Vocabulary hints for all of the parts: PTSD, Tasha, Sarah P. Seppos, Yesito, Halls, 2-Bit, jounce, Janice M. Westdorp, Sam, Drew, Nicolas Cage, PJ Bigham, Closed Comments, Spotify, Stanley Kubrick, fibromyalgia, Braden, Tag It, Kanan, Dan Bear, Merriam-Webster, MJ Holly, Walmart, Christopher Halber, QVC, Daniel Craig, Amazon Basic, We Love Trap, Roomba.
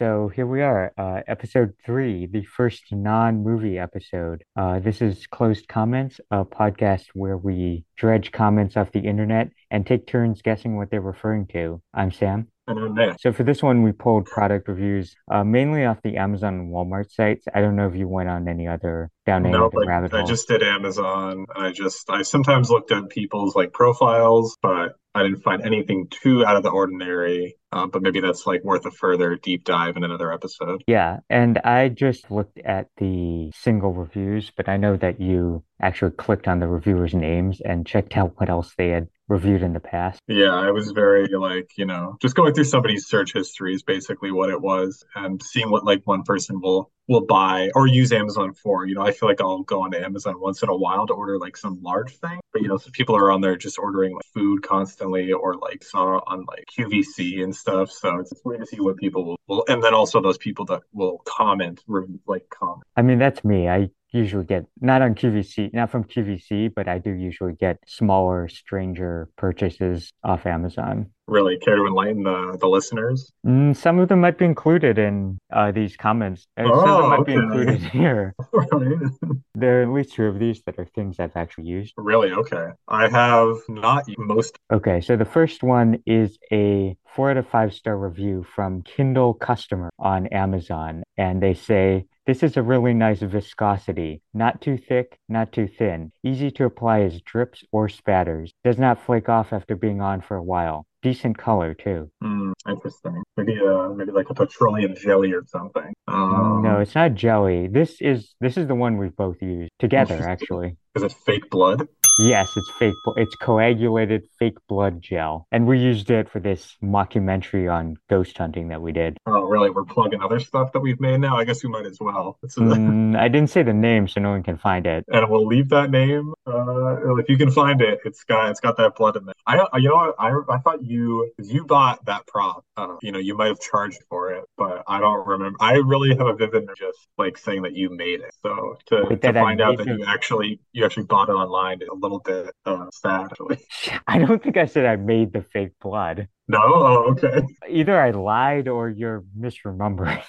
So here we are, episode 3, the first non-movie episode. This is Closed Comments, a podcast where we dredge comments off the internet and take turns guessing what they're referring to. I'm Sam. And I'm Nick. So for this one, we pulled product reviews mainly off the Amazon and Walmart sites. I don't know if you went on any other rabbit hole. I just did Amazon. I sometimes looked at people's profiles, but I didn't find anything too out of the ordinary, but maybe that's worth a further deep dive in another episode. Yeah, and I just looked at the single reviews, but I know that you actually clicked on the reviewers' names and checked out what else they had reviewed in the past. Yeah, I was very, just going through somebody's search history is basically what it was, and seeing what one person will buy or use Amazon for. I feel like I'll go on to Amazon once in a while to order some large thing, but so people are on there just ordering food constantly or saw on QVC and stuff. So it's weird to see what people will, and then also those people that will comment, comment. I mean, that's me. I usually get not from QVC, but I do usually get smaller, stranger purchases off Amazon. Really, care to enlighten the listeners? Some of them might be included in these comments. Some of them might be included here. Right. There are at least 2 of these that are things I've actually used. Really? Okay. I have not most. Okay, so the first one is a 4 out of 5-star review from Kindle Customer on Amazon. And they say, "This is a really nice viscosity. Not too thick, not too thin. Easy to apply as drips or spatters. Does not flake off after being on for a while. Decent color, too." Interesting. Maybe a petroleum jelly or something. No, it's not jelly. This is the one we've both used together, actually. Is it fake blood? Yes, it's fake. It's coagulated fake blood gel. And we used it for this mockumentary on ghost hunting that we did. Oh, really? We're plugging other stuff that we've made now? I guess we might as well. I didn't say the name, so no one can find it. And we'll leave that name. If you can find it, it's got that blood in there. I thought you bought that prop. You might have charged for it, but I don't remember. I really have a vivid just saying that you made it. So to find out that you actually bought it online is a little bit sad. I don't think I said I made the fake blood. No? Oh, okay. Either I lied or you're misremembering.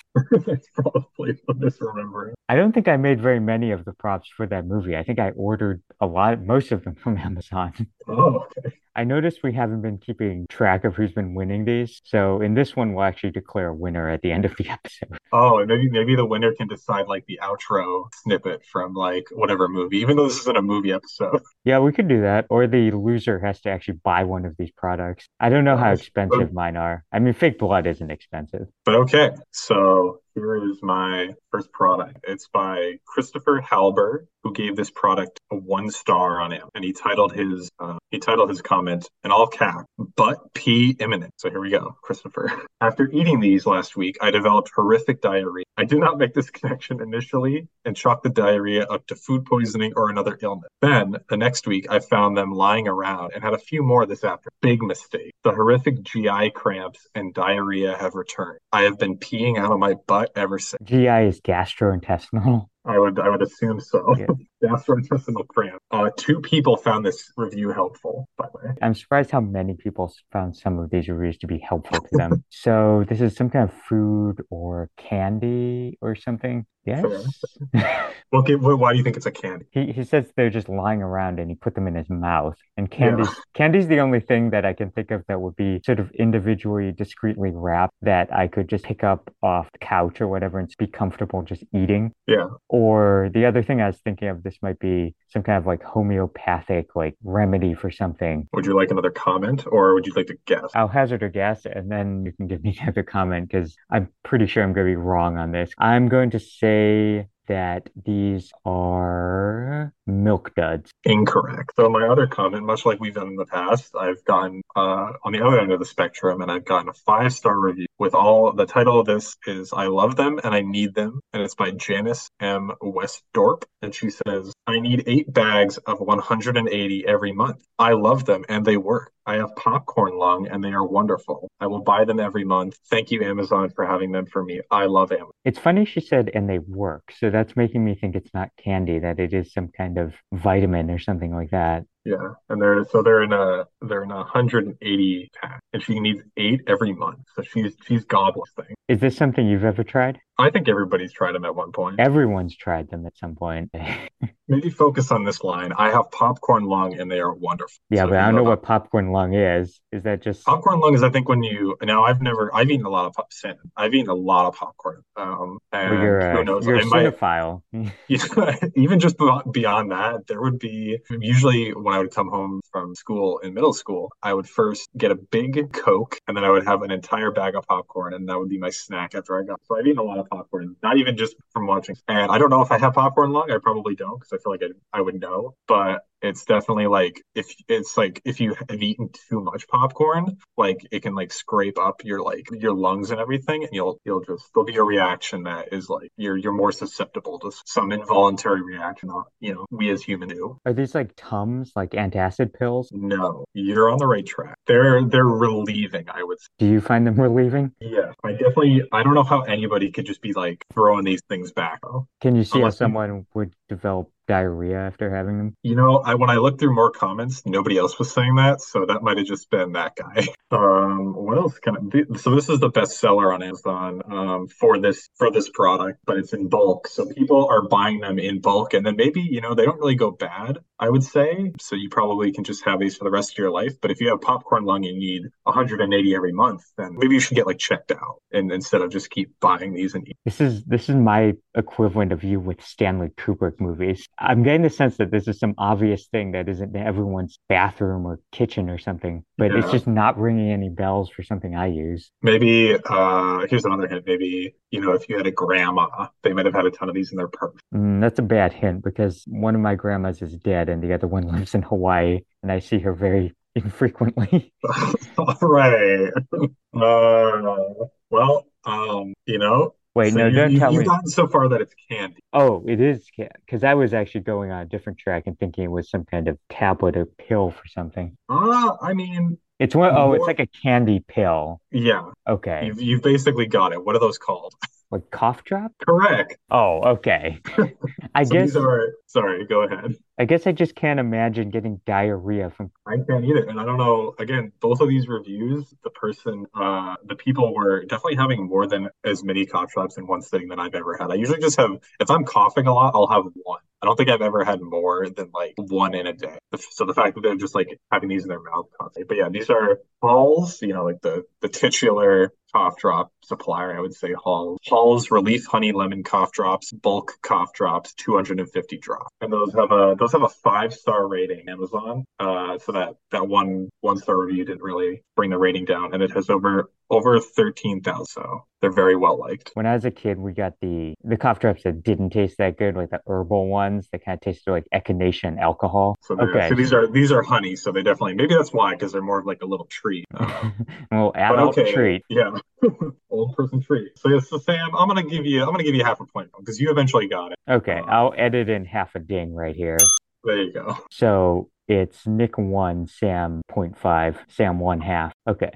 That's probably misremembering. I don't think I made very many of the props for that movie. I think I ordered most of them from Amazon. Oh, okay. I noticed we haven't been keeping track of who's been winning these. So in this one, we'll actually declare a winner at the end of the episode. Oh, and maybe the winner can decide the outro snippet from whatever movie, even though this isn't a movie episode. Yeah, we could do that. Or the loser has to actually buy one of these products. I don't know how expensive mine are. I mean, fake blood isn't expensive. But okay, so here is my first product. It's by Christopher Halber, who gave this product a 1 star on him. And he titled his comment in all caps, "Butt pee imminent." So here we go, Christopher. "After eating these last week, I developed horrific diarrhea. I did not make this connection initially and chalked the diarrhea up to food poisoning or another illness. Then, the next week, I found them lying around and had a few more this afternoon. Big mistake. The horrific GI cramps and diarrhea have returned. I have been peeing out of my butt ever since." GI is gastrointestinal. I would assume so. Yeah. Gastrointestinal cramp. 2 people found this review helpful, by the way. I'm surprised how many people found some of these reviews to be helpful to them. So this is some kind of food or candy or something. Yes. Okay, why do you think it's a candy? He says they're just lying around and he put them in his mouth. And candy's the only thing that I can think of that would be sort of individually, discreetly wrapped that I could just pick up off the couch or whatever and be comfortable just eating. Yeah. Or the other thing I was thinking of, this might be some kind of homeopathic remedy for something. Would you like another comment or would you like to guess? I'll hazard a guess and then you can give me another comment because I'm pretty sure I'm going to be wrong on this. I'm going to say that these are milk duds. Incorrect. So my other comment, much like we've done in the past, I've gotten on the other end of the spectrum, and I've gotten a 5-star review with all the title of this is "I love them and I need them," and it's by Janice M. Westdorp, and she says, "I need 8 bags of 180 every month. I love them and they work. I have popcorn lung and they are wonderful. I will buy them every month. Thank you, Amazon, for having them for me. I love Amazon." It's funny she said, "and they work." So that's making me think it's not candy, that it is some kind of vitamin or something like that. Yeah, and they're in a 180 pack, and she needs 8 every month, so she's gobbling things. Is this something you've ever tried? I think everybody's tried them at one point. Everyone's tried them at some point. Maybe focus on this line. I have popcorn lung, and they are wonderful. Yeah, so but I don't know what popcorn lung is. Is that just popcorn lung? Is I think when you now I've eaten a lot of popcorn. And well, who knows? You're a cinephile. Even just beyond that, there would be usually when I would come home from school in middle school, I would first get a big Coke, and then I would have an entire bag of popcorn, and that would be my snack after I got. So I've eaten a lot of popcorn, not even just from watching. And I don't know if I have popcorn lung. I probably don't, because I feel like I would know. But it's definitely like if you have eaten too much popcorn, like it can like scrape up your lungs and everything, and there'll be a reaction that is like you're more susceptible to some involuntary reaction that, we as humans do. Are these like Tums, like antacid pills? No, you're on the right track. They're relieving, I would say. Do you find them relieving? Yeah, I don't know how anybody could just be like throwing these things back. Can you see how someone would develop diarrhea after having them? When I looked through more comments, nobody else was saying that, so that might have just been that guy. What else can I do? So this is the best seller on Amazon for this product, but it's in bulk, so people are buying them in bulk, and then maybe they don't really go bad, I would say, so you probably can just have these for the rest of your life. But if you have popcorn lung and you need 180 every month, then maybe you should get like checked out, and instead of just keep buying these and eating. This is my equivalent of you with Stanley Kubrick movies. I'm getting the sense that this is some obvious thing that isn't in everyone's bathroom or kitchen or something, but it's just not ringing any bells for something I use. Maybe, here's another hint. Maybe, if you had a grandma, they might have had a ton of these in their purse. That's a bad hint, because one of my grandmas is dead and the other one lives in Hawaii, and I see her very infrequently. All right. Wait, so no, don't tell me. You've gotten so far that it's candy. Oh, it is candy. Because I was actually going on a different track and thinking it was some kind of tablet or pill for something. It's one. Oh, it's like a candy pill. Yeah. Okay. You've basically got it. What are those called? Like cough drop? Correct. Oh, okay. Sorry, go ahead. I guess I just can't imagine getting diarrhea from. I can't either, and I don't know. Again, both of these reviews, the people were definitely having more than as many cough drops in one sitting than I've ever had. I usually just have, if I'm coughing a lot, I'll have one. I don't think I've ever had more than like one in a day. So the fact that they're just like having these in their mouth constantly. But yeah, these are Halls, like the titular cough drop supplier, I would say Halls. Halls Relief Honey Lemon Cough Drops, bulk cough drops, 250 drops. And those have a 5-star rating on Amazon. So that one star review didn't really bring the rating down, and it has over 13,000. So they're very well liked. When I was a kid, we got the cough drops that didn't taste that good, like the herbal ones that kind of tasted like echinacea and alcohol. So these are honey, so they definitely, maybe that's why, because they're more of like a little treat. Well, adult treat. Yeah. Old person treat. So yes, so Sam, I'm gonna give you half a point because you eventually got it. Okay, I'll edit in half a ding right here. There you go. So it's Nick 1, Sam 0.5, Sam 1/2. Okay.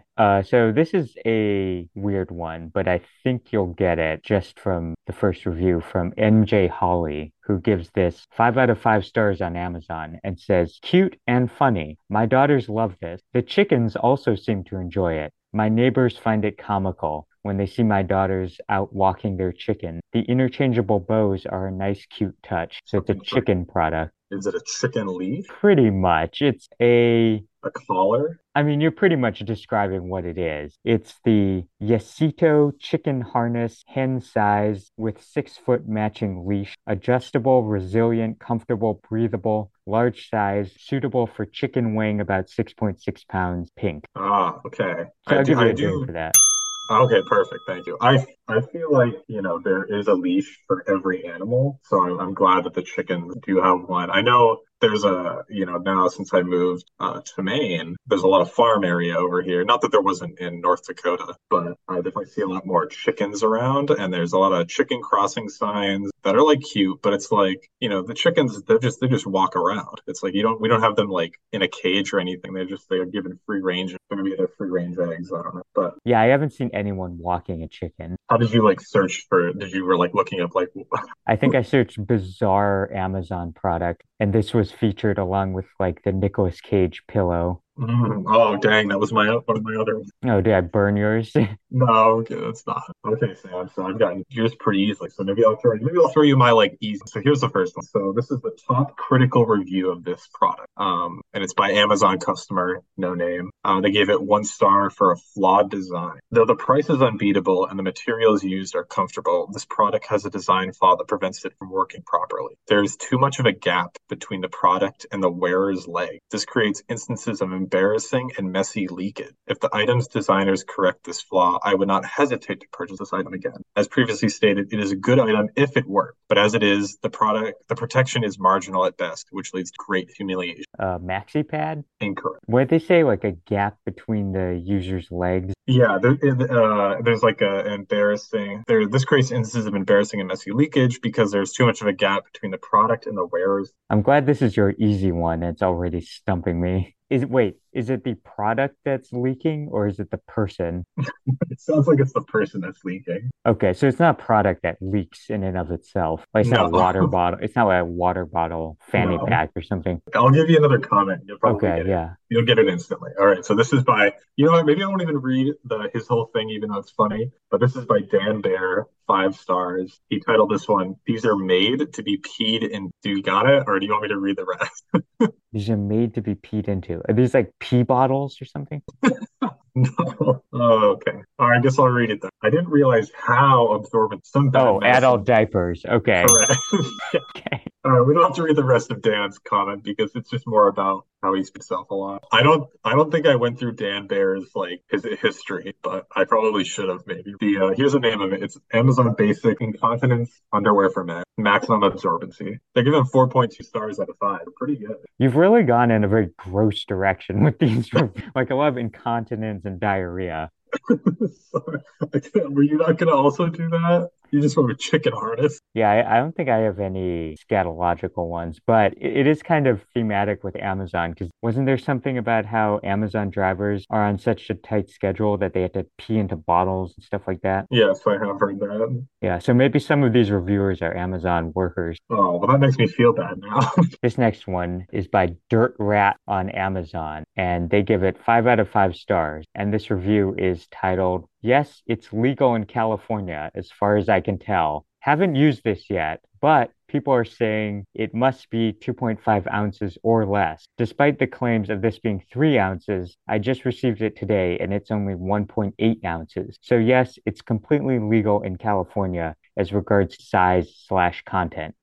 So this is a weird one, but I think you'll get it just from the first review from MJ Holly, who gives this 5 out of 5 stars on Amazon and says, cute and funny. My daughters love this. The chickens also seem to enjoy it. My neighbors find it comical when they see my daughters out walking their chicken. The interchangeable bows are a nice, cute touch. So it's a chicken product. Is it a chicken leaf? Pretty much. It's a collar? You're pretty much describing what it is. It's the Yesito chicken harness, hen size, with 6-foot matching leash, adjustable, resilient, comfortable, breathable, large size, suitable for chicken weighing about 6.6 pounds, pink. Ah, okay. So I'll give you a drink for that. Okay, perfect. Thank you. I feel like, there is a leash for every animal, so I'm glad that the chickens do have one. I know there's now since I moved to Maine, there's a lot of farm area over here. Not that there wasn't in North Dakota, but I definitely see a lot more chickens around, and there's a lot of chicken crossing signs that are like cute, but it's like, the chickens, they just walk around. It's like we don't have them like in a cage or anything. They're given free range. Maybe they're free range eggs, I don't know. But yeah, I haven't seen anyone walking a chicken. How did you like search for? Did you were like looking up like? I think I searched bizarre Amazon product, and this was featured along with like the Nicolas Cage pillow. Oh dang, that was one of my other ones. Oh, did I burn yours? No, okay, that's not okay, Sam. So I've gotten yours pretty easily. So maybe I'll throw you my like easy. So here's the first one. So this is the top critical review of this product, and it's by Amazon customer, no name. They gave it 1 star for a flawed design. Though the price is unbeatable and the materials used are comfortable, this product has a design flaw that prevents it from working properly. There is too much of a gap between the product and the wearer's leg. This creates instances of embarrassing and messy leakage. If the item's designers correct this flaw, I would not hesitate to purchase this item again. As previously stated, it is a good item if it worked, but as it is, the protection is marginal at best, which leads to great humiliation. Maxi pad? Incorrect. What did they say? Like a gap between the user's legs? Yeah, there's like a embarrassing. This creates instances of embarrassing and messy leakage because there's too much of a gap between the product and the wearers. I'm glad this is your easy one. It's already stumping me. Is it the product that's leaking or is it the person? It sounds like it's the person that's leaking. Okay, so it's not a product that leaks in and of itself. Like it's not a water bottle. It's not a water bottle fanny pack or something. I'll give you another comment. You'll probably get it. Yeah. You'll get it instantly. All right, so this is by, you know what, maybe I won't even read his whole thing, even though it's funny, but this is by Dan Bear, 5 stars. He titled this one, "These are made to be peed into." Do you got it, or do you want me to read the rest? These are made to be peed into. Are these like pee bottles or something? No. Oh, okay. All right, I guess I'll read it then. I didn't realize how absorbent some bad adult diapers. Okay. Correct. Okay. All right, we don't have to read the rest of Dan's comment because it's just more about how he's himself a lot. I don't think I went through Dan Bear's like his history, but I probably should have maybe. Here's the name of it. It's Amazon Basic Incontinence Underwear for Men, Maximum Absorbency. They're given 4.2 stars out of 5. Pretty good. You've really gone in a very gross direction with these. Like I love incontinence and diarrhea. Sorry. Were you not going to also do that? You just were a chicken artist. Yeah, I don't think I have any scatological ones, but it is kind of thematic with Amazon because wasn't there something about how Amazon drivers are on such a tight schedule that they have to pee into bottles and stuff like that? Yes, I have heard that. Yeah, so maybe some of these reviewers are Amazon workers. Oh, well, that makes me feel bad now. This next one is by Dirt Rat on Amazon, and they give it 5 out of 5 stars. And this review is titled, "Yes, it's legal in California, as far as I can tell. Haven't used this yet, but people are saying it must be 2.5 ounces or less. Despite the claims of this being 3 ounces, I just received it today and it's only 1.8 ounces. So yes, it's completely legal in California as regards size/content.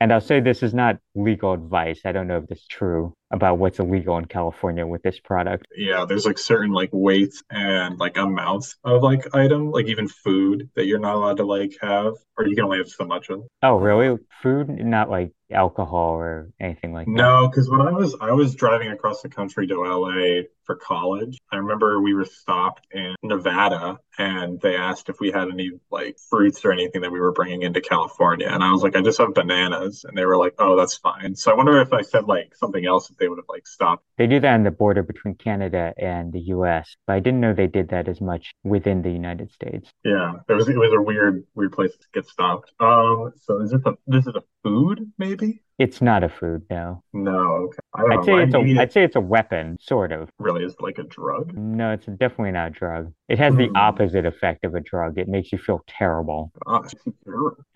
And I'll say this is not legal advice. I don't know if this is true about what's illegal in California with this product. Yeah, there's like certain like weights and like amounts of like item, like even food that you're not allowed to like have, or you can only have so much of. Oh, really? Food, not like alcohol or anything like that? No, because when I was driving across the country to LA for college, I remember we were stopped in Nevada and they asked if we had any like fruits or anything that we were bringing into California. And I was like, I just have bananas. And they were like, oh, that's fine. So I wonder if I said like something else, if they would have like stopped. They do that on the border between Canada and the US, but I didn't know they did that as much within the United States. Yeah, it was a weird place to get stopped. So is it a food maybe? It's not a food, no. No, okay. I'd say it's a weapon, sort of. Really, is it like a drug? No, it's definitely not a drug. It has the opposite effect of a drug. It makes you feel terrible. Gosh,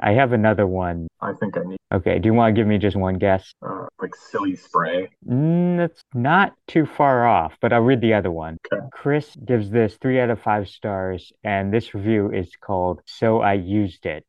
I have another one. I think I need. Okay, do you want to give me just one guess? Like silly spray. That's not too far off, but I'll read the other one. Okay. Chris gives this 3 out of 5 stars, and this review is called "So I Used It."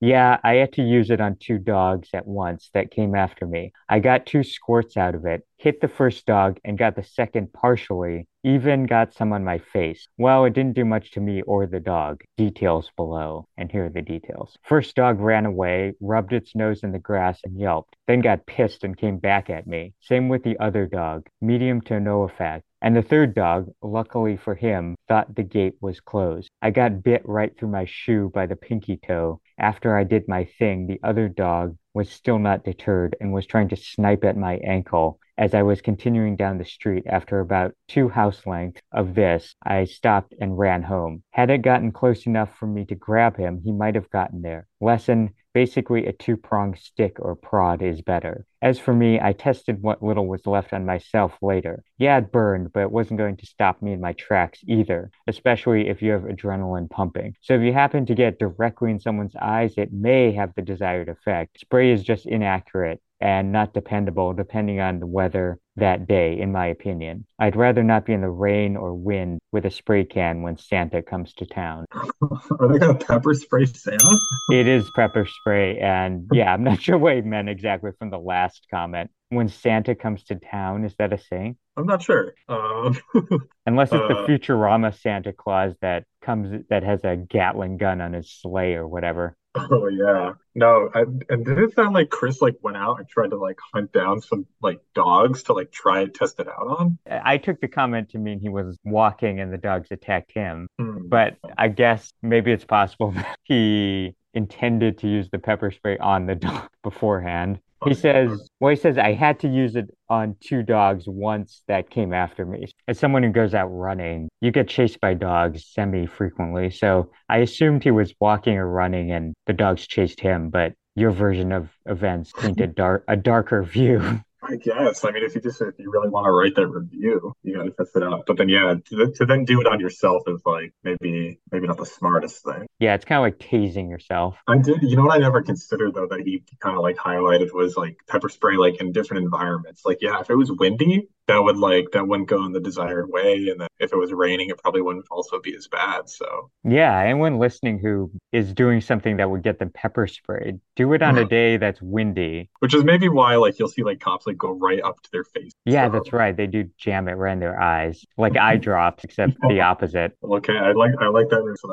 Yeah, I had to use it on 2 dogs at once that came after me. I got 2 squirts out of it, hit the first dog and got the second partially, even got some on my face. Well, it didn't do much to me or the dog. Details below. And here are the details. First dog ran away, rubbed its nose in the grass and yelped, then got pissed and came back at me. Same with the other dog, medium to no effect. And the third dog, luckily for him, thought the gate was closed. I got bit right through my shoe by the pinky toe After I did my thing, the other dog was still not deterred and was trying to snipe at my ankle. As I was continuing down the street, after about 2 house lengths of this, I stopped and ran home. Had it gotten close enough for me to grab him, he might have gotten there. Lesson, basically a 2-pronged stick or prod is better. As for me, I tested what little was left on myself later. Yeah, it burned, but it wasn't going to stop me in my tracks either, especially if you have adrenaline pumping. So if you happen to get directly in someone's eyes, it may have the desired effect. Spray is just inaccurate and not dependable depending on the weather that day, in my opinion. I'd rather not be in the rain or wind with a spray can when Santa comes to town. Are they going to pepper spray Santa? It is pepper spray, and yeah, I'm not sure what he meant exactly from the last comment. When Santa comes to town, is that a saying? I'm not sure. Unless it's the Futurama Santa Claus that has a Gatling gun on his sleigh or whatever. Oh, yeah. No, and did it sound like Chris, like, went out and tried to, like, hunt down some, like, dogs to, like, try and test it out on? I took the comment to mean he was walking and the dogs attacked him. Mm. But I guess maybe it's possible that he intended to use the pepper spray on the dog beforehand. He says, I had to use it on 2 dogs once that came after me. As someone who goes out running, you get chased by dogs semi-frequently. So I assumed he was walking or running and the dogs chased him, but your version of events painted a darker view. I guess. I mean, if you really want to write that review, you got to test it out. But then, yeah, to then do it on yourself is like maybe not the smartest thing. Yeah, it's kind of like tasing yourself. I did. You know what I never considered though that he kind of like highlighted was like pepper spray like in different environments. Like, yeah, if it was windy, that wouldn't go in the desired way, and then if it was raining, it probably wouldn't also be as bad. So yeah, anyone listening who is doing something that would get them pepper sprayed, do it on a day that's windy. Which is maybe why like you'll see like cops like go right up to their face. Yeah, so. That's right. They do jam it right in their eyes, like eye drops, except the opposite. Okay, I like that. So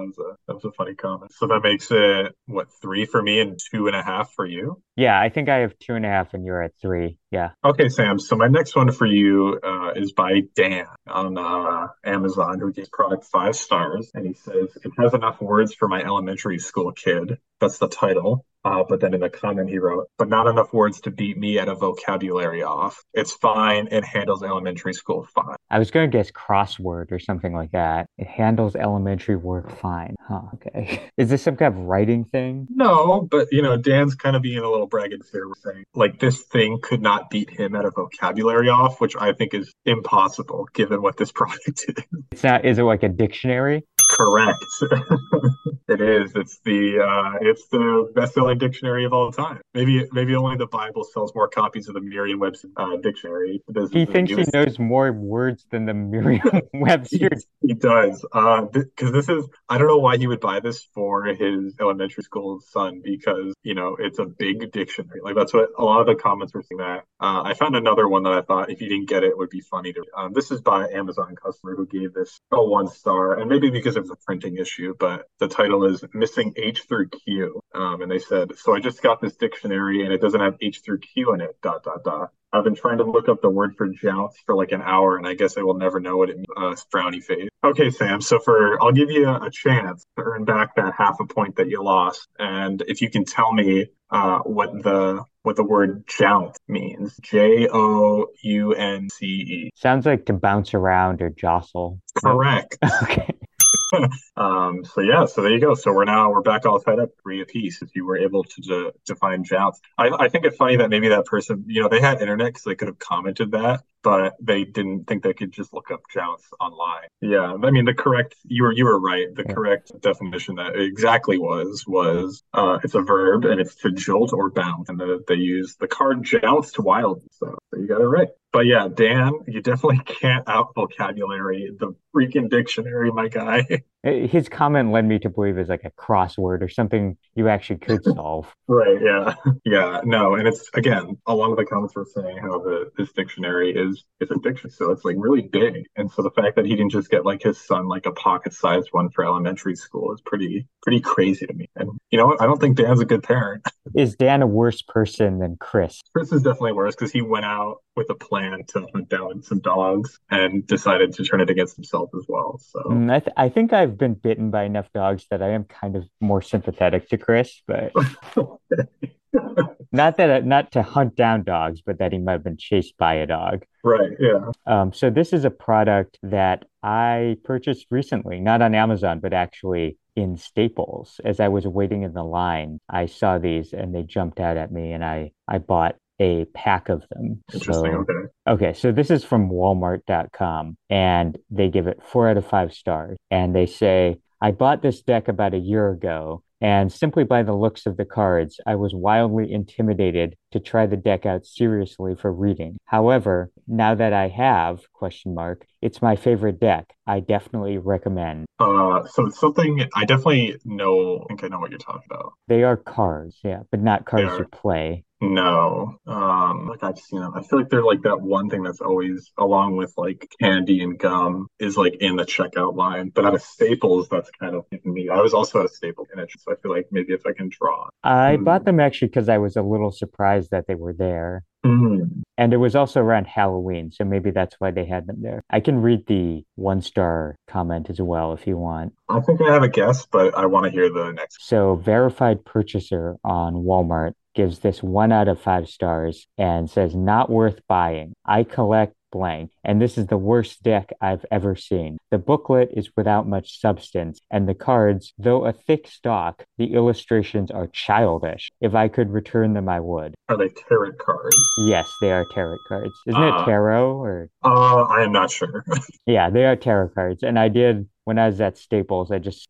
that was a funny comment. So that makes it what, 3 for me and 2.5 for you. Yeah, I think I have 2.5 and you're at 3. Yeah. Okay, Sam. So my next one for you is by Dan on Amazon, who gave product 5 stars, and he says it has enough words for my elementary school kid. That's the title. But then in the comment he wrote, but not enough words to beat me at a vocabulary off. It's fine. It handles elementary school fine. I was going to guess crossword or something like that. It handles elementary work fine. Huh, okay. Is this some kind of writing thing? No, but, you know, Dan's kind of being a little braggadocious with saying, like, this thing could not beat him at a vocabulary off, which I think is impossible given what this product is. It's not, is it like a dictionary? Correct. It is. It's the best-selling dictionary of all time. Maybe only the Bible sells more copies of the Merriam-Webster dictionary. He thinks he knows more words than the Merriam-Webster. he does. Because this is, I don't know why he would buy this for his elementary school son, because, you know, it's a big dictionary. Like, that's what a lot of the comments were saying that. I found another one that I thought, if you didn't get it, would be funny to read. This is by an Amazon customer who gave this a 1 star, and maybe because of the printing issue, but the title is Missing H through Q. And they said, so I just got this dictionary and it doesn't have H through Q in it, ... I've been trying to look up the word for jounce for like an hour, and I guess I will never know what it means. Frowny face. Okay, Sam, so I'll give you a chance to earn back that half a point that you lost. And if you can tell me what the word jounce means. J-O-U-N-C-E. Sounds like to bounce around or jostle. Correct. Okay. So yeah, so there you go. So we're back all tied up 3 apiece. If you were able to find jounce, I think it's funny that maybe that person, you know, they had internet because they could have commented that, but they didn't think they could just look up jounce online. Yeah, I mean you were right. The correct definition that exactly was it's a verb and it's to jolt or bounce, and they use the card jounce to wild. So you got it right. But yeah, Dan, you definitely can't out vocabulary the freaking dictionary, my guy. His comment led me to believe it's like a crossword or something you actually could solve. Right, yeah. Yeah, no, and it's, again, a lot of the comments were saying how this dictionary is it's a big, so it's like really big. And so the fact that he didn't just get like his son like a pocket-sized one for elementary school is pretty crazy to me. And you know what? I don't think Dan's a good parent. Is Dan a worse person than Chris? Chris is definitely worse because he went out with a plan to hunt down some dogs and decided to turn it against himself as well. So I think I've been bitten by enough dogs that I am kind of more sympathetic to Chris, but not to hunt down dogs, but that he might have been chased by a dog. Right. Yeah. So this is a product that I purchased recently, not on Amazon, but actually in Staples. As I was waiting in the line, I saw these and they jumped out at me, and I bought a pack of them. Interesting. So, okay. So this is from Walmart.com, and they give it 4 out of 5 stars. And they say, I bought this deck about a year ago, and simply by the looks of the cards, I was wildly intimidated to try the deck out seriously for reading. However, now that I have, it's my favorite deck. I definitely recommend. So it's something I definitely know. I think I know what you're talking about. They are cards, yeah, but not cards you play. No. Like I've seen them. I feel like they're like that one thing that's always, along with like candy and gum, is like in the checkout line. But at a Staples, that's kind of me. I was also at a Staples, so I feel like maybe if I can draw. I bought them actually because I was a little surprised that they were there. Mm-hmm. And it was also around Halloween, so maybe that's why they had them there. I can read the 1-star comment as well if you want. I think I have a guess, but I want to hear the next. So verified purchaser on Walmart gives this 1 out of 5 stars and says, not worth buying. I collect blank, and this is the worst deck I've ever seen. The booklet is without much substance, and the cards, though a thick stock, the illustrations are childish. If I could return them, I would. Are they tarot cards? Yes, they are tarot cards. Isn't it tarot? Or? I am not sure. Yeah, they are tarot cards, and I did... When I was at Staples, I just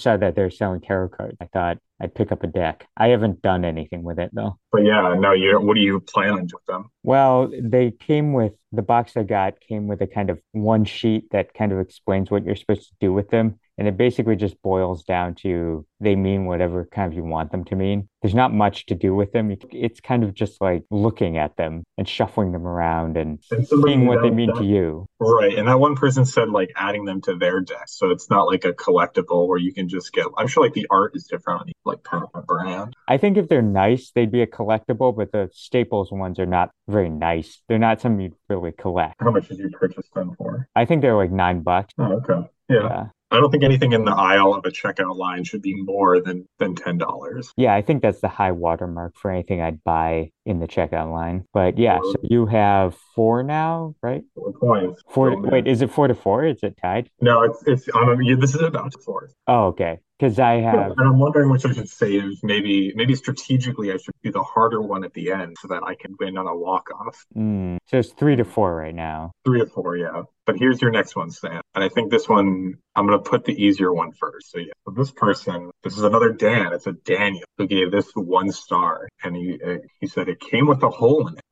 saw that they're selling tarot cards. I thought I'd pick up a deck. I haven't done anything with it though. But yeah, no. What do you plan on with them? Well, they came with the box I got came with a kind of one sheet that kind of explains what you're supposed to do with them, and it basically just boils down to they mean whatever kind of you want them to mean. There's not much to do with them. It's kind of just like looking at them and shuffling them around and seeing what they mean to you. Right, and that one person said like adding them to their deck. So it's not like a collectible where you can just get, I'm sure like the art is different on like kind of a brand. I think if they're nice, they'd be a collectible, but the Staples ones are not very nice. They're not something you'd really collect. How much did you purchase them for? I think they're like $9. Oh, okay. Yeah. I don't think anything in the aisle of a checkout line should be more than $10. Yeah, I think that's the high watermark for anything I'd buy in the checkout line. But yeah, so you have 4 now, right? 4 points. 4. Oh, wait, is it 4-4? Is it tied? No, it's. This is about to 4. Oh, okay. Because I have... And I'm wondering which I should save. Maybe strategically I should do the harder one at the end so that I can win on a walk-off. So it's 3-4 right now. 3-4, yeah. But here's your next one, Sam. And I think this one, I'm going to put the easier one first. So yeah, so this person, this is another Dan. It's a Daniel who gave this 1 star. And he said it came with a hole in it.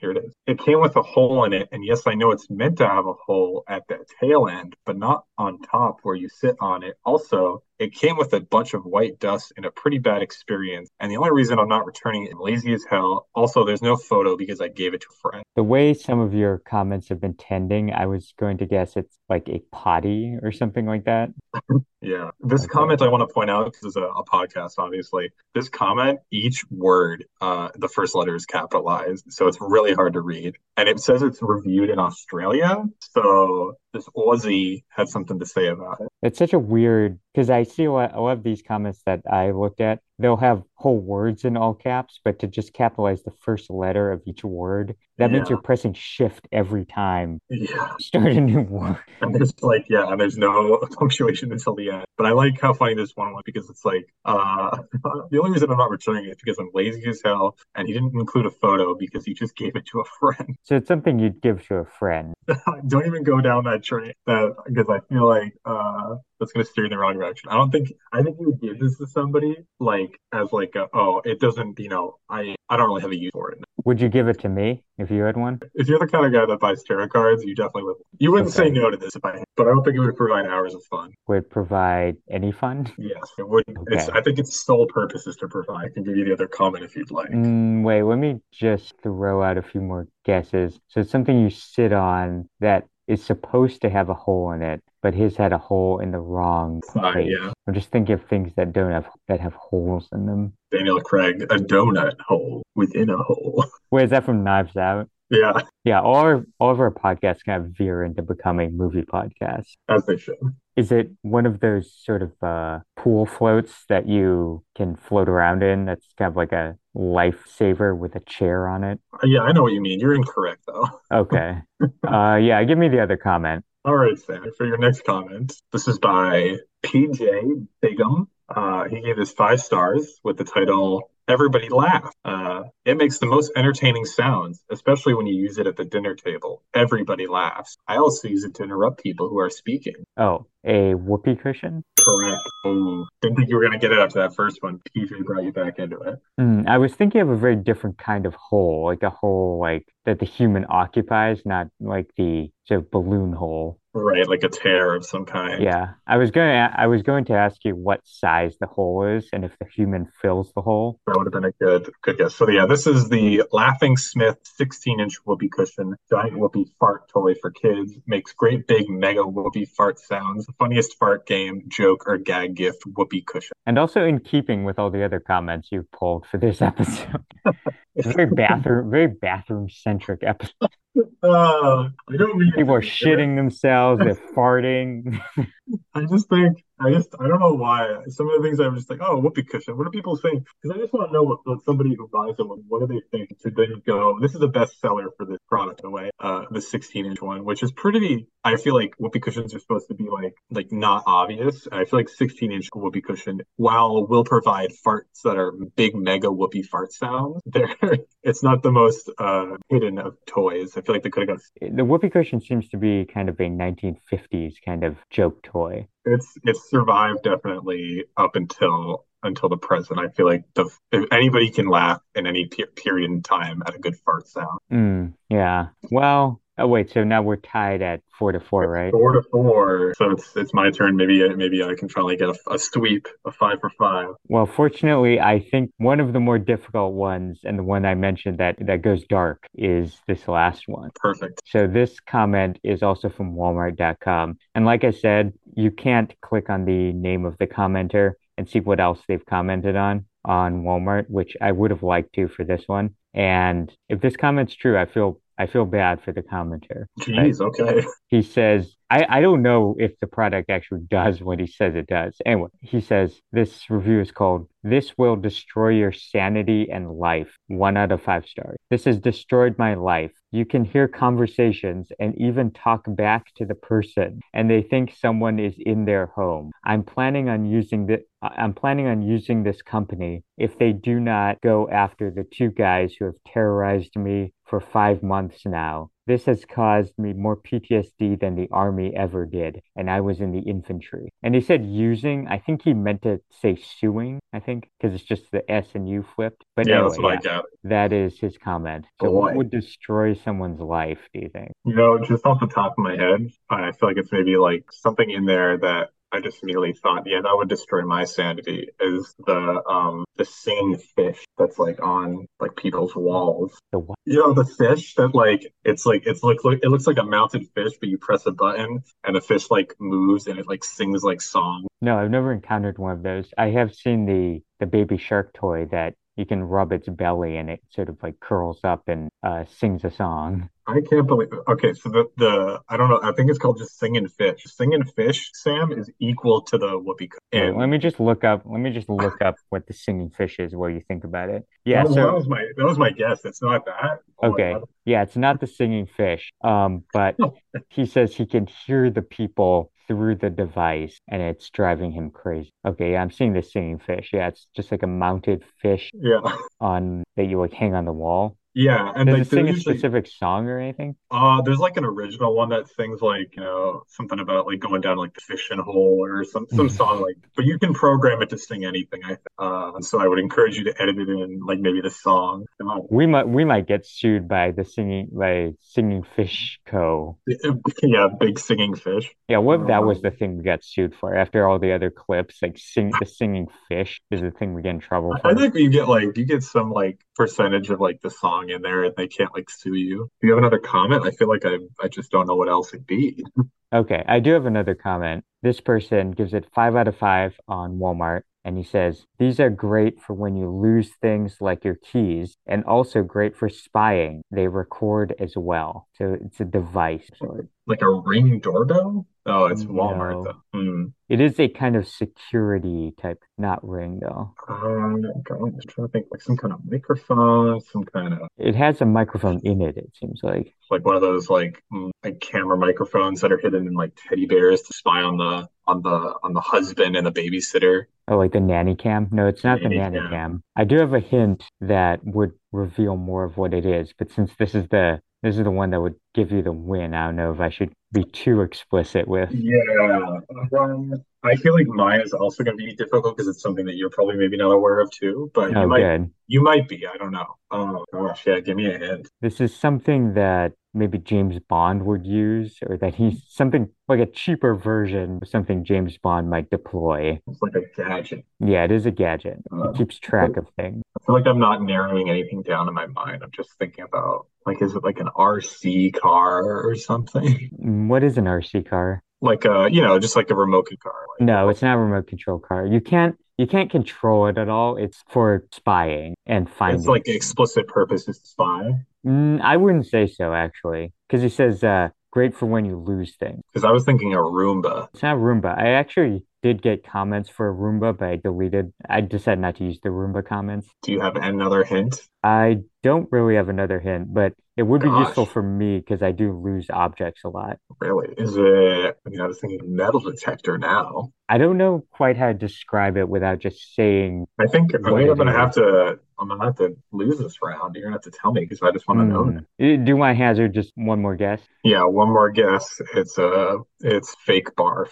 Here it is. It came with a hole in it. And yes, I know it's meant to have a hole at that tail end, but not on top where you sit on it. Also, it came with a bunch of white dust and a pretty bad experience. And the only reason I'm not returning it, I'm lazy as hell. Also, there's no photo because I gave it to a friend. The way some of your comments have been tending, I was going to guess it's like a potty or something like that. Yeah. This comment I want to point out, because this is a podcast, obviously. This comment, each word, the first letter is capitalized. So it's really hard to read. And it says it's reviewed in Australia. So this Aussie had something to say about it. It's such a weird, because I see a lot of these comments that I looked at. They'll have whole words in all caps, but to just capitalize the first letter of each word, that means you're pressing shift every time you start a new word. And there's like, and there's no punctuation until the end. But I like how funny this one was, because it's like, the only reason I'm not returning it is because I'm lazy as hell, and he didn't include a photo because he just gave it to a friend. So it's something you'd give to a friend. Don't even go down that train, because I feel like that's going to steer you in the wrong direction. I think you would give this to somebody like as like a, oh, it doesn't, you know, I don't really have a use for it. Would you give it to me if you had one? If you're the kind of guy that buys tarot cards, you definitely would. You wouldn't say no to this if I had, but I don't think it would provide hours of fun. Would it provide any fun? Yes, it would. Okay. I think its sole purpose is to provide. I can give you the other comment if you'd like. Wait, let me just throw out a few more guesses. So it's something you sit on that is supposed to have a hole in it, but his had a hole in the wrong place. Yeah. I'm just thinking of things that don't have, that have holes in them. Daniel Craig, a donut hole within a hole. Wait, is that from Knives Out? Yeah. Yeah, all of our podcasts kind of veer into becoming movie podcasts. As they should. Is it one of those sort of pool floats that you can float around in that's kind of like a lifesaver with a chair on it? Yeah, I know what you mean. You're incorrect, though. Okay. Yeah, give me the other comment. All right, Sam, for your next comment. This is by PJ Bigham. He gave this 5 stars with the title, Everybody Laugh. It makes the most entertaining sounds, especially when you use it at the dinner table. Everybody laughs. I also use it to interrupt people who are speaking. Oh, a whoopee cushion? Correct. Ooh. Didn't think you were going to get it after that first one. PJ brought you back into it. I was thinking of a very different kind of hole, like a hole like that the human occupies, not like the sort of balloon hole. Right, like a tear of some kind. Yeah, I was going to ask you what size the hole is, and if the human fills the hole. That would have been a good guess. So yeah, this is the Laughing Smith 16-inch whoopee cushion, giant whoopee fart toy for kids. Makes great big mega whoopee fart sounds. The funniest fart game, joke, or gag gift, whoopee cushion. And also in keeping with all the other comments you've pulled for this episode, it's very bathroom centric episode. I don't mean people are shitting themselves, they're farting. I don't know why. Some of the things I was just like, oh, whoopee cushion. What do people think? Because I just want to know what somebody who buys them, what do they think? Should they go, this is a bestseller for this product in a way, the 16-inch one, which is pretty, I feel like whoopee cushions are supposed to be like not obvious. I feel like 16-inch whoopee cushion, while will provide farts that are big mega whoopee fart sounds, it's not the most hidden of toys. I feel like they could have gone. The whoopee cushion seems to be kind of a 1950s kind of joke toy. It's survived definitely up until the present. I feel like if anybody can laugh in any period in time at a good fart sound. Yeah. Well. Oh wait. So now we're tied at 4-4, right? 4-4. So it's my turn. Maybe I can finally get a sweep, a 5 for 5. Well, fortunately, I think one of the more difficult ones, and the one I mentioned that goes dark, is this last one. Perfect. So this comment is also from Walmart.com, and like I said, you can't click on the name of the commenter and see what else they've commented on Walmart, which I would have liked to for this one. And if this comment's true, I feel bad for the commenter. Jeez, okay. He says, I don't know if the product actually does what he says it does. Anyway, he says, this review is called, This Will Destroy Your Sanity and Life. 1 out of 5 stars. This has destroyed my life. You can hear conversations and even talk back to the person, and they think someone is in their home. I'm planning on using this company if they do not go after the 2 guys who have terrorized me for 5 months now. This has caused me more PTSD than the army ever did, and I was in the infantry. And he said using, I think he meant to say suing, I think, because it's just the S and U flipped. But yeah, anyway, that's what I got. That is his comment. So what would destroy someone's life, do you think? You know, just off the top of my head, I feel like it's maybe like something in there that I just immediately thought, yeah, that would destroy my sanity, is the singing fish that's like on like people's walls. The what? You know, the fish that like it looks like a mounted fish, but you press a button and the fish like moves and it like sings like songs. No, I've never encountered one of those. I have seen the baby shark toy that you can rub its belly and it sort of like curls up and sings a song. I can't believe it. Okay, so the I don't know. I think it's called just Singing Fish. Singing Fish, Sam, is equal to the whoopee cushion. And Let me just look up what the Singing Fish is while you think about it. Yeah, that was my guess. It's not that. Oh, okay. Yeah, it's not the Singing Fish. But he says he can hear the people through the device and it's driving him crazy. Okay, yeah, I'm seeing the Singing Fish. Yeah, it's just like a mounted fish on that you like hang on the wall. Yeah, and does like it sing a specific song or anything? There's like an original one that sings like, you know, something about like going down like the fishing hole or some song like. But you can program it to sing anything, I think. So I would encourage you to edit it in like maybe the song. We might get sued by the singing fish co. Yeah, big singing fish. Yeah, what if that was the thing we got sued for? After all the other clips, like the singing fish is the thing we get in trouble for. I think you get some like percentage of like the song in there, and they can't like sue you. Do you have another comment? I feel like I just don't know what else it'd be. Okay, I do have another comment. This person gives it 5 out of 5 on Walmart, and he says, "These are great for when you lose things like your keys, and also great for spying. They record as well, so it's a device." Like a Ring doorbell? Oh, it's Walmart, though. It is a kind of security type, not Ring, though. I'm just trying to think, like some kind of microphone, some kind of... It has a microphone in it, it seems like. It's like one of those, like camera microphones that are hidden in, like, teddy bears to spy on the husband and the babysitter. Oh, like the nanny cam? No, it's not the nanny cam. I do have a hint that would reveal more of what it is, but since this is the one that would give you the win, I don't know if I should be too explicit with. Yeah. I feel like mine is also going to be difficult because it's something that you're probably maybe not aware of too, but you might be. I don't know. Oh, gosh. Yeah, give me a hint. This is something that maybe James Bond would use, or that he's something like a cheaper version of something James Bond might deploy. It's like a gadget. Yeah, it is a gadget. It keeps track of things. I feel like I'm not narrowing anything down in my mind. I'm just thinking about, like, is it like an RC car or something? What is an RC car? Like a, you know, just like a remote car. Like, no, it's not a remote control car. You can't control it at all. It's for spying and finding. It's like explicit purpose is to spy. I wouldn't say so, actually, because he says great for when you lose things. Because I was thinking a Roomba. It's not Roomba. I actually did get comments for a Roomba, but I decided not to use the Roomba comments. Do you have another hint? I don't really have another hint, but it would be useful for me because I do lose objects a lot. Really? Is it? I mean, I was thinking metal detector now. I don't know quite how to describe it without just saying. I think I'm gonna have to lose this round. You're gonna have to tell me because I just want to know. Do my hazard just one more guess? Yeah, one more guess. It's fake barf.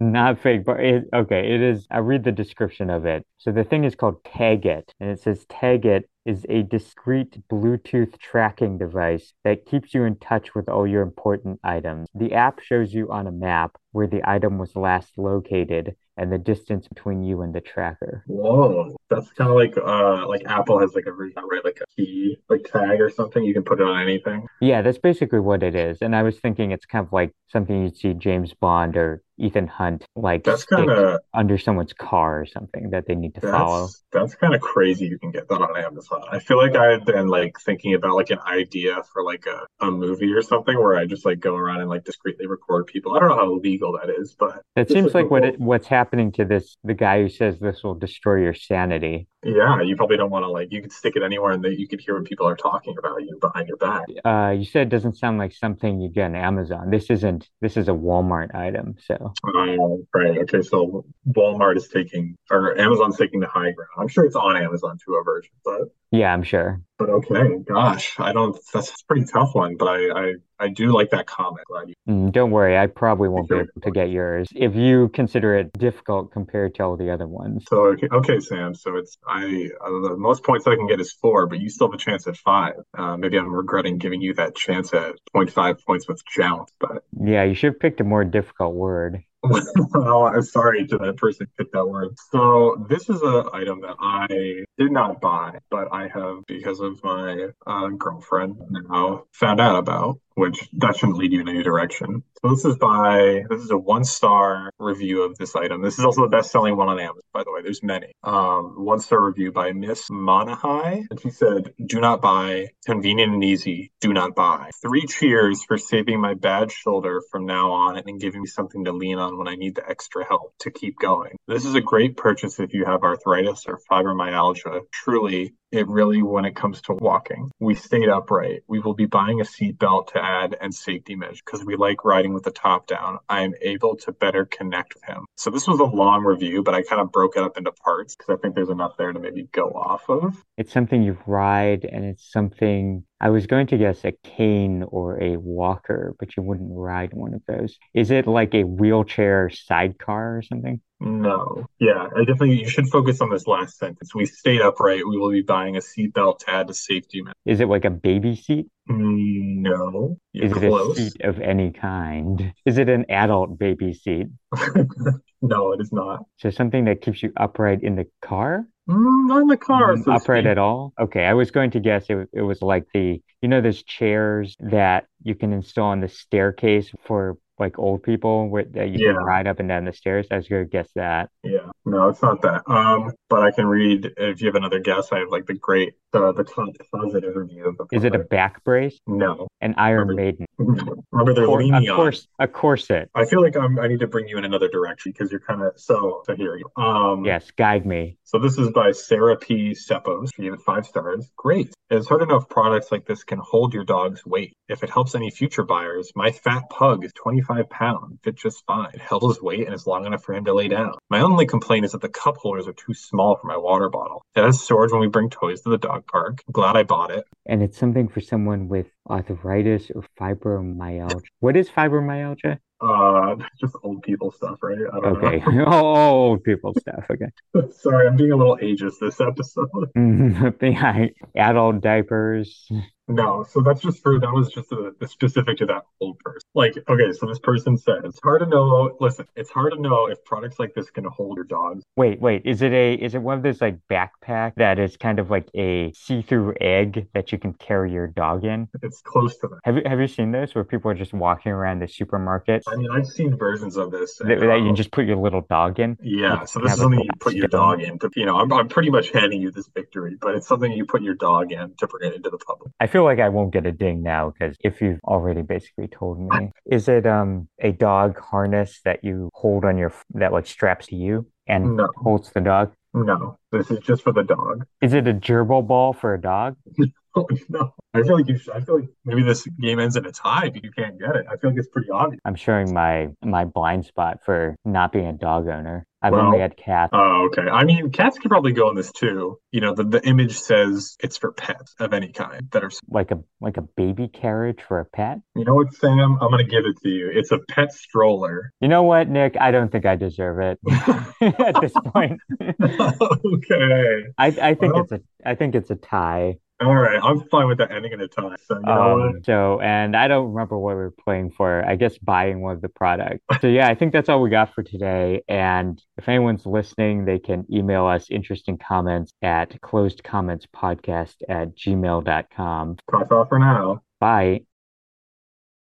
Not fake barf. Okay, it is. I read the description of it. So the thing is called Tag It, and it says Tag It is a discrete Bluetooth tracking device that keeps you in touch with all your important items. The app shows you on a map where the item was last located and the distance between you and the tracker. Whoa, that's kind of like Apple has like a right, like a key, like tag or something. You can put it on anything. Yeah, that's basically what it is. And I was thinking it's kind of like something you'd see James Bond or Ethan Hunt like that's kind of under someone's car or something that they need to follow. That's kind of crazy. You can get that on Amazon. I feel like I've been like thinking about like an idea for like a movie or something where I just like go around and like discreetly record people. I don't know how legal that is, but that seems like what's happening to this. The guy who says this will destroy your sanity. Yeah, you probably don't want to like. You could stick it anywhere, and you could hear what people are talking about you behind your back. You said it doesn't sound like something you get on Amazon. This is a Walmart item, so. Right. Okay. So Walmart is taking, or Amazon's taking the high ground. I'm sure it's on Amazon too, a version, but. Yeah, I'm sure. But okay, gosh, I don't. That's a pretty tough one, but I do like that comment. Don't worry, I probably won't be able to get yours if you consider it difficult compared to all the other ones. So okay, Sam. So it's the most points I can get is 4, but you still have a chance at 5. Maybe I'm regretting giving you that chance at 0.5 points with jounce, but yeah, you should have picked a more difficult word. Well, I'm sorry to that person who picked that word. So this is an item that I did not buy, but I have, because of my girlfriend, now found out about, which that shouldn't lead you in any direction. So this is a 1-star review of this item. This is also the best-selling one on Amazon, by the way. There's many. 1-star review by Miss Monahai. And she said, "Do not buy. Convenient and easy. Do not buy. 3 cheers for saving my bad shoulder from now on and giving me something to lean on when I need the extra help to keep going. This is a great purchase if you have arthritis or fibromyalgia. Truly, it really when it comes to walking. We stayed upright. We will be buying a seatbelt to add and safety measure because we like riding with the top down. I am able to better connect with him. So this was a long review, but I kind of broke it up into parts because I think there's enough there to maybe go off of. It's something you ride, and it's something... I was going to guess a cane or a walker, but you wouldn't ride one of those. Is it like a wheelchair sidecar or something? No. Yeah, I definitely, you should focus on this last sentence. We stayed upright. We will be buying a seatbelt to add to safety measure. Is it like a baby seat? No. Is it close. A seat of any kind? Is it an adult baby seat? No, it is not. So something that keeps you upright in the car? Not in the car. So upright at all? Okay, I was going to guess it was like the, you know, those chairs that you can install on the staircase for like old people that you can ride up and down the stairs. I was going to guess that. Yeah, no, it's not that. But I can read, if you have another guess, I have like the great, the top positive review. Of the Is it a back brace? No. An Iron Maiden. Remember, they're leaning on. A corset. I feel like I need to bring you in another direction because you're kind of, so here you go. Yes, guide me. So this is by Sarah P. Seppos. She gave it 5 stars. Great. It's hard enough products like this can hold your dog's weight. If it helps any future buyers, my fat pug is 25 pounds, fit just fine. It held his weight and is long enough for him to lay down. My only complaint is that the cup holders are too small for my water bottle. It has storage when we bring toys to the dog park. I'm glad I bought it. And it's something for someone with arthritis or fibromyalgia. What is fibromyalgia? Just old people stuff, right? I don't know. Okay. Old people stuff. Okay. Sorry, I'm being a little ageist this episode. Adult diapers. No, so that's just for, that was just a specific to that old person. Like, okay, so this person said, it's hard to know if products like this can hold your dogs. Wait, is it one of those like backpack that is kind of like a see-through egg that you can carry your dog in? It's close to that. Have you seen those where people are just walking around the supermarket? I mean, I've seen versions of this. That you just put your little dog in? Yeah, so this is something you put your dog in. I'm pretty much handing you this victory, but it's something you put your dog in to bring it into the public. I feel like I won't get a ding now because if you've already basically told me. Is it a dog harness that you hold on your that like straps to you and holds the dog? No, this is just for the dog. Is it a gerbil ball for a dog? No, I feel like I feel like maybe this game ends in a tie if you can't get it. I feel like it's pretty obvious. I'm showing my blind spot for not being a dog owner. I've only had cats. Oh, okay. I mean, cats could probably go on this too. You know, the image says it's for pets of any kind that are like a baby carriage for a pet. You know what, Sam? I'm gonna give it to you. It's a pet stroller. You know what, Nick? I don't think I deserve it at this point. Okay. I think it's a tie. All right, I'm fine with that ending in a tie. So, you know what? So, and I don't remember what we were playing for. I guess buying one of the products. So, yeah, I think that's all we got for today. And if anyone's listening, they can email us interesting comments at closedcommentspodcast@gmail.com. Cross off for now. Bye.